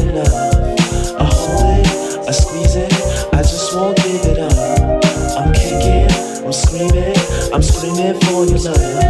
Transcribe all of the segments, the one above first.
it up. I hold it, I squeeze it, I just won't give it up. I'm kicking, I'm screaming for your love.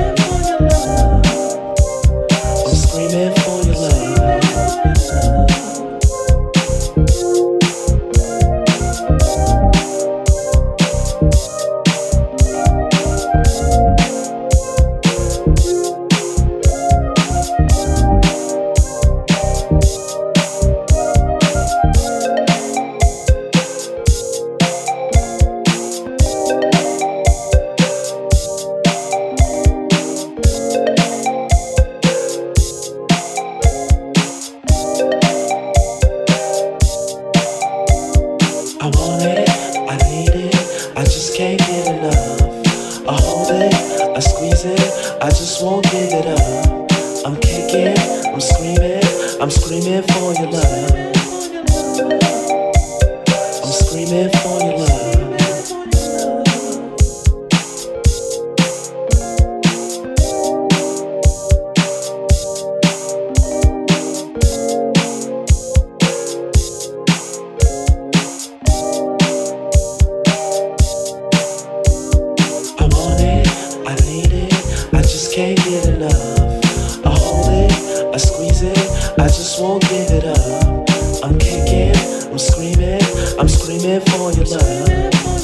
I'm screaming for your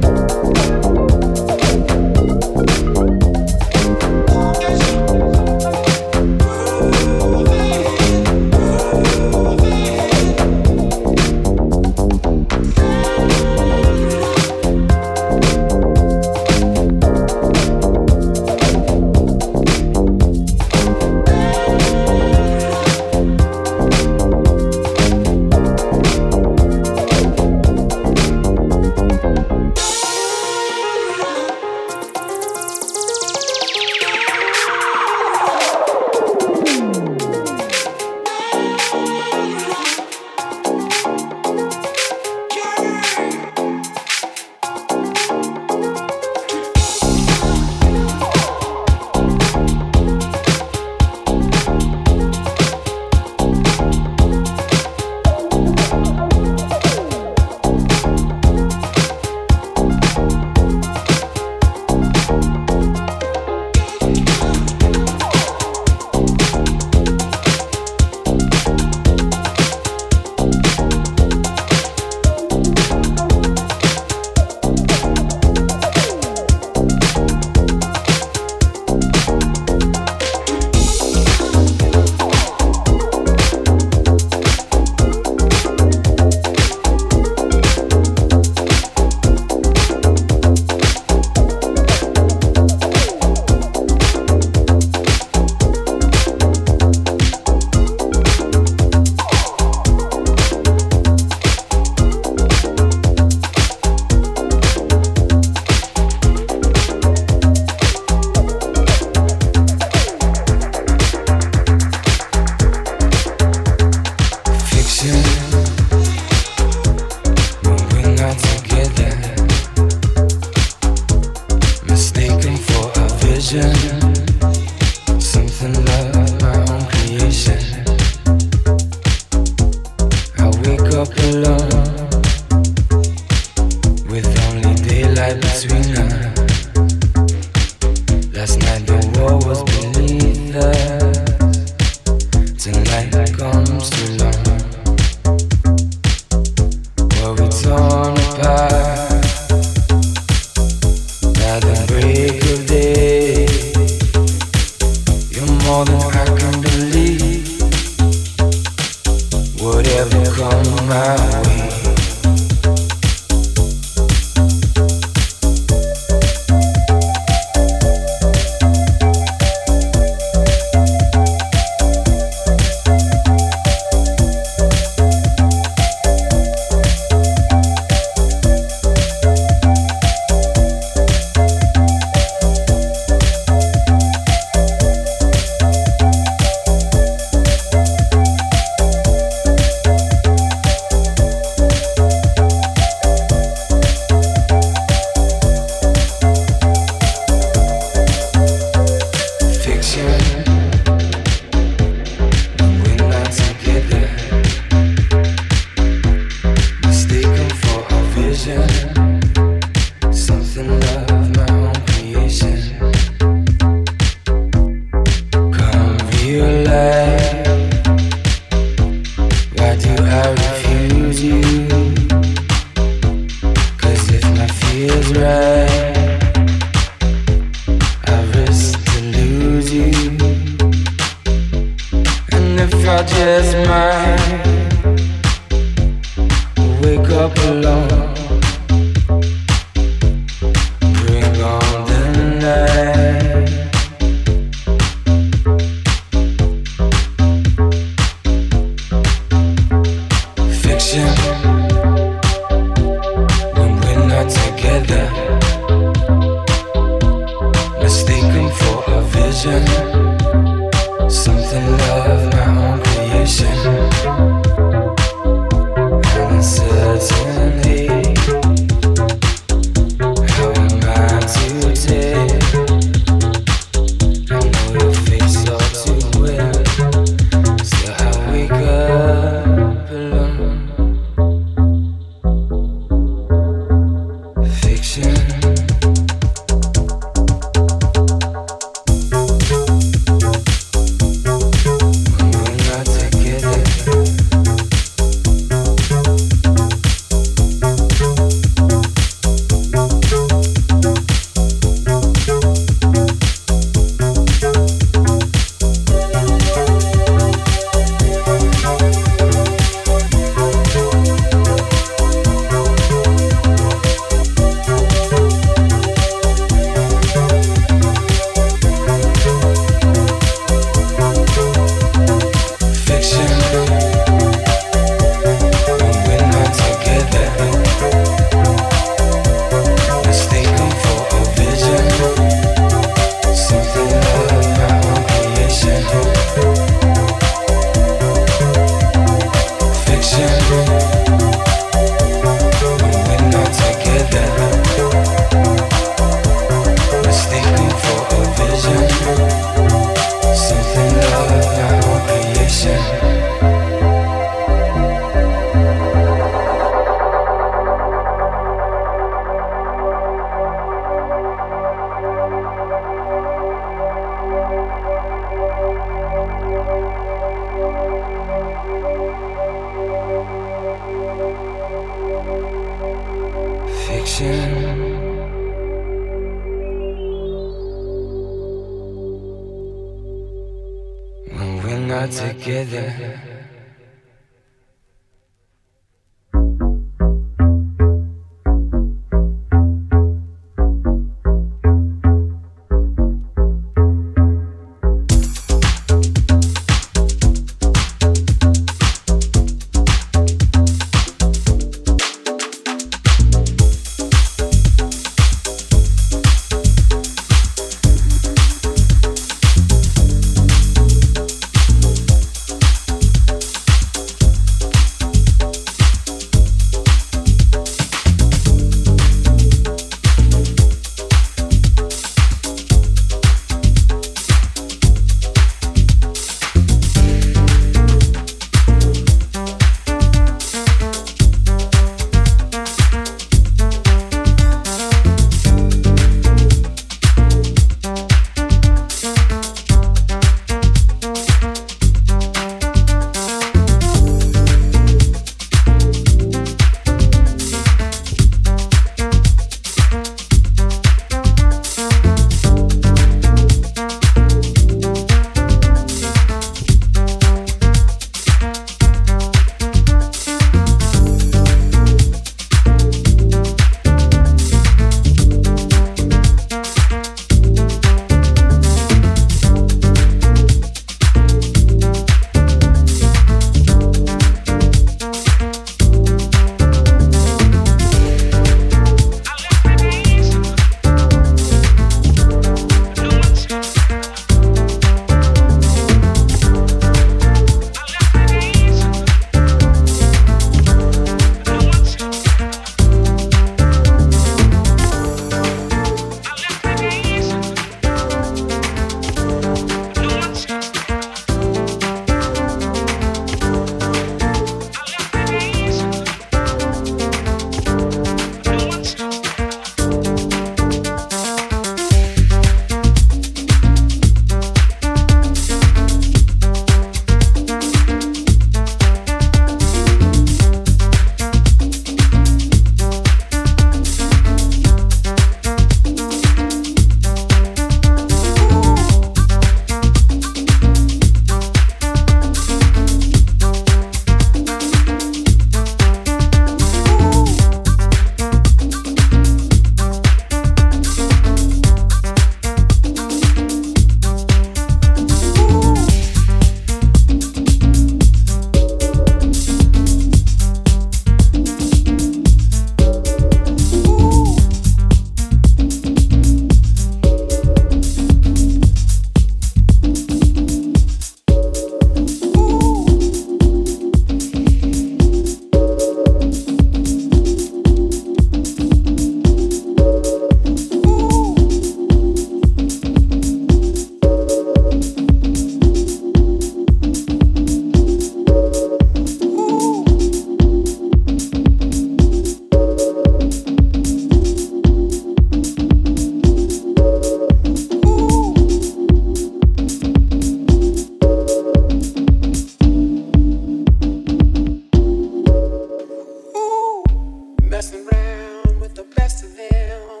messing around with the best of them.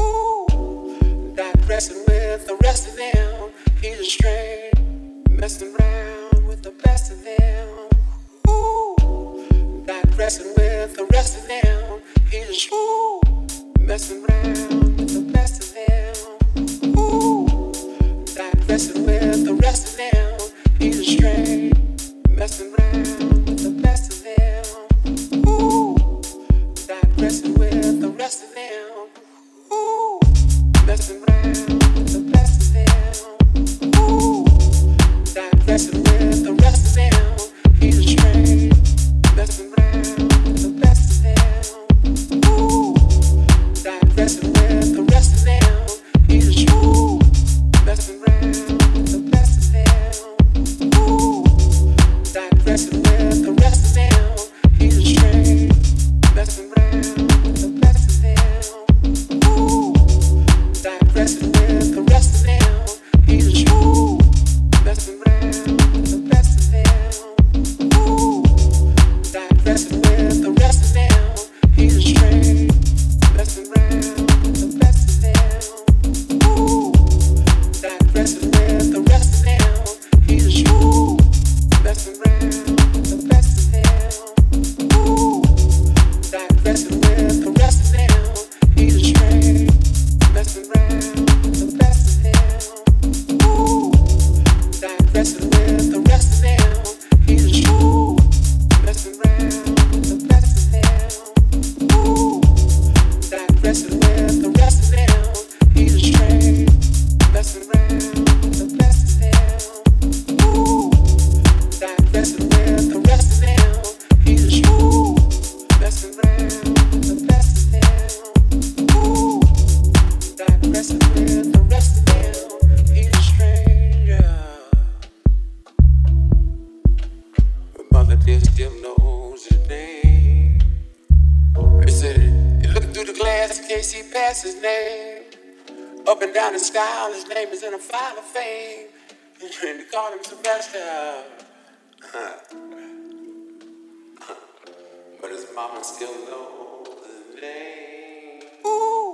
Ooh, not pressing with the rest of them. He's a strain, messing around with the best of them. Ooh, not pressing with the rest of them. He's a strain, messing around with the best of them. Ooh, not pressing with the rest of them. He's a strain, messing around with the best of them. Messing with the rest of them. Ooh, messing around with the best of them. Ooh, not messing with the rest of them. He's a strain. Messing around with the best of them. Ooh, not messing with the rest of them. He's a strain. Messing around with the best of them. Ooh, not messing with the rest of them. He's a strain. Messing around with the best of them. Ooh, not messing with the rest of them. He's a shrew. Messing around with the best of them. Ooh, not messing with the rest of them. He's a stray. Messing around with the best of them. Ooh, not messing with the rest of them. He's a shrew. Messing around with the best of them. Ooh, not messing with the rest of them. He's a strain. Messing around with the best of them. Ooh, not messing with the rest of them. He's a strain. Messing around with the best of them. Ooh, not messing with the rest of them. He's a strain. Messing around with the best of them. Ooh, not messing with the rest of them. He's a strain. Messing around with the best of them. Ooh, not messing with the rest of them. He's a stranger. But Mother Dear still knows his name. He said, you look through the glass, you can't see past his name. Up and down in style, his name is in a file of fame. And they call him Sebastian. But his mama still knows his name. Ooh. Ooh.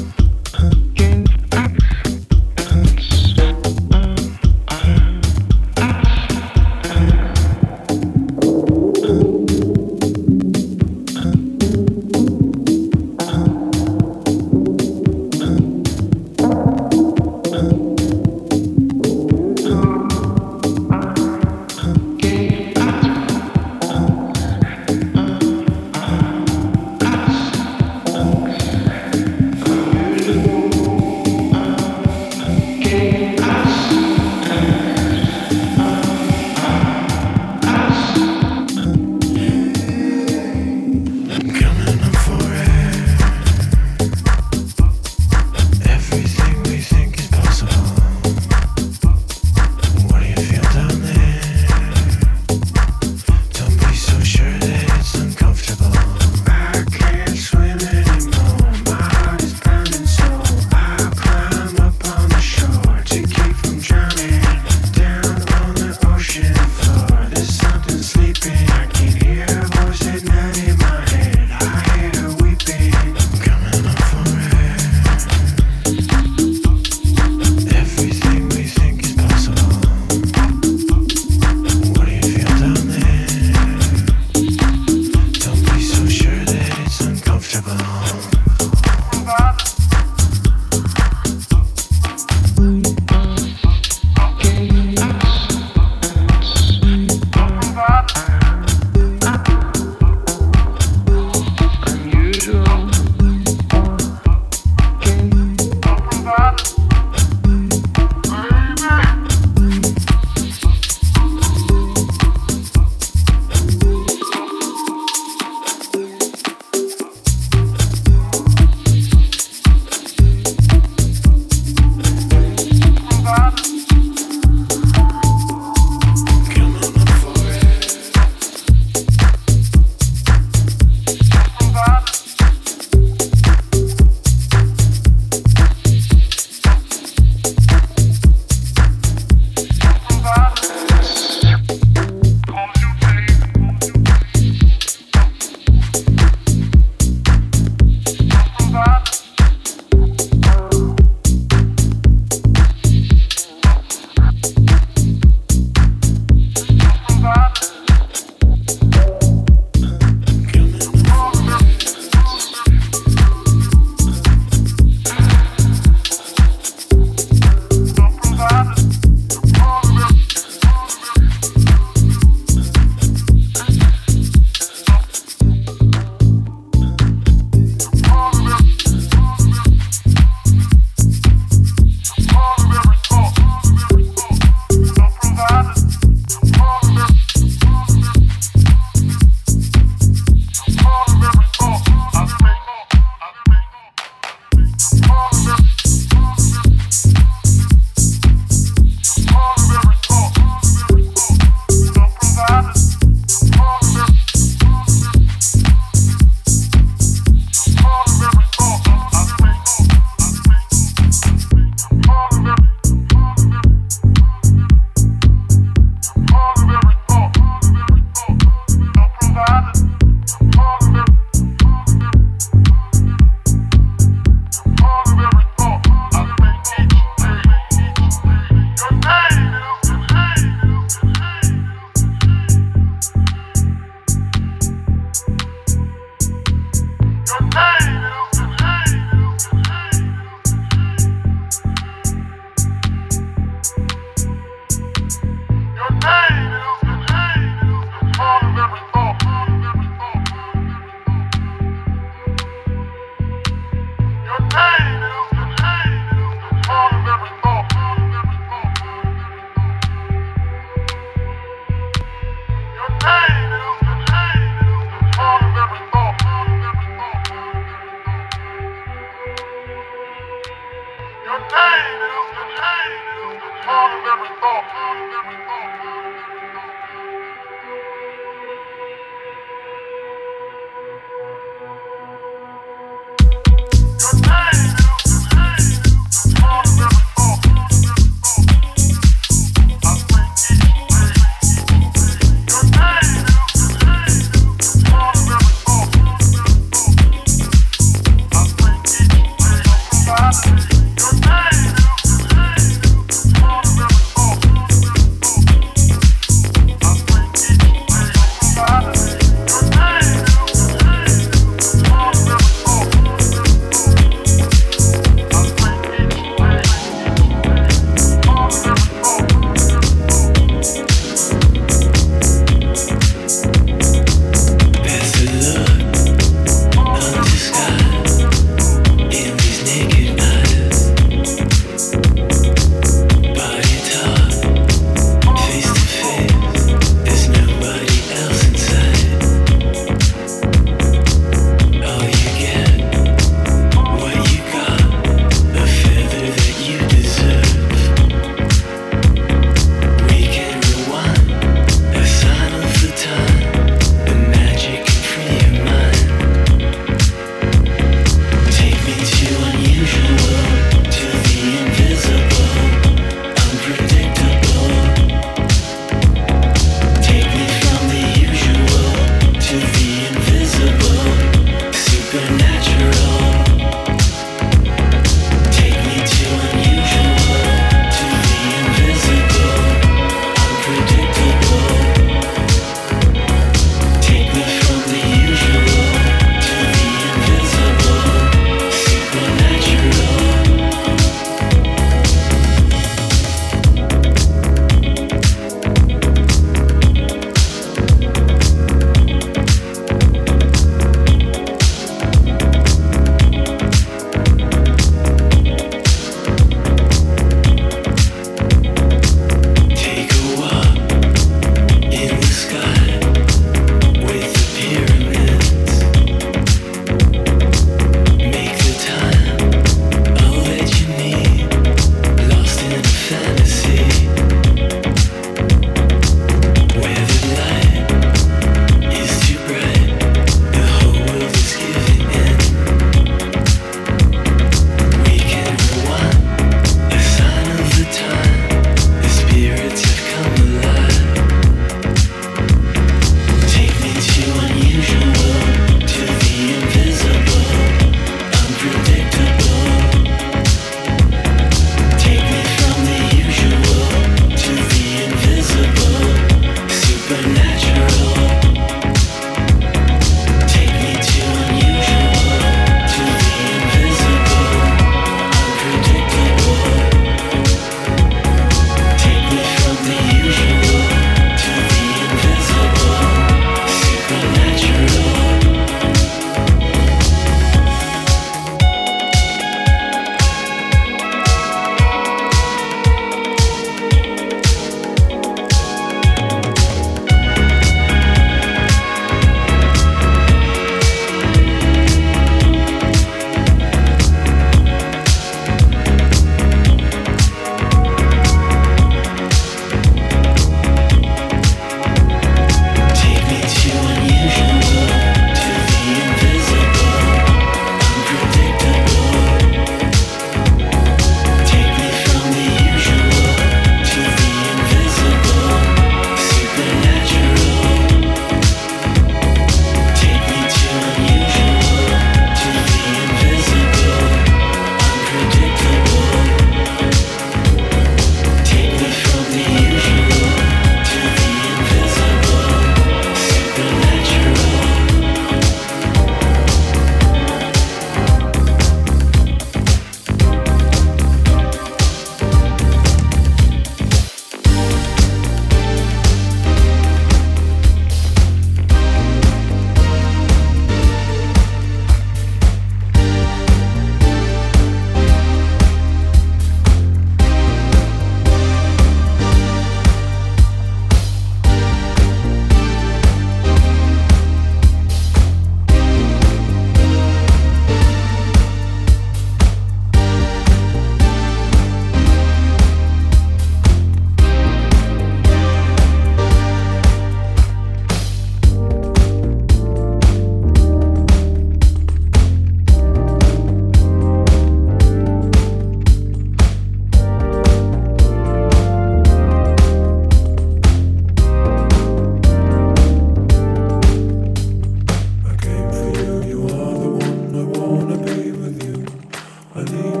everything.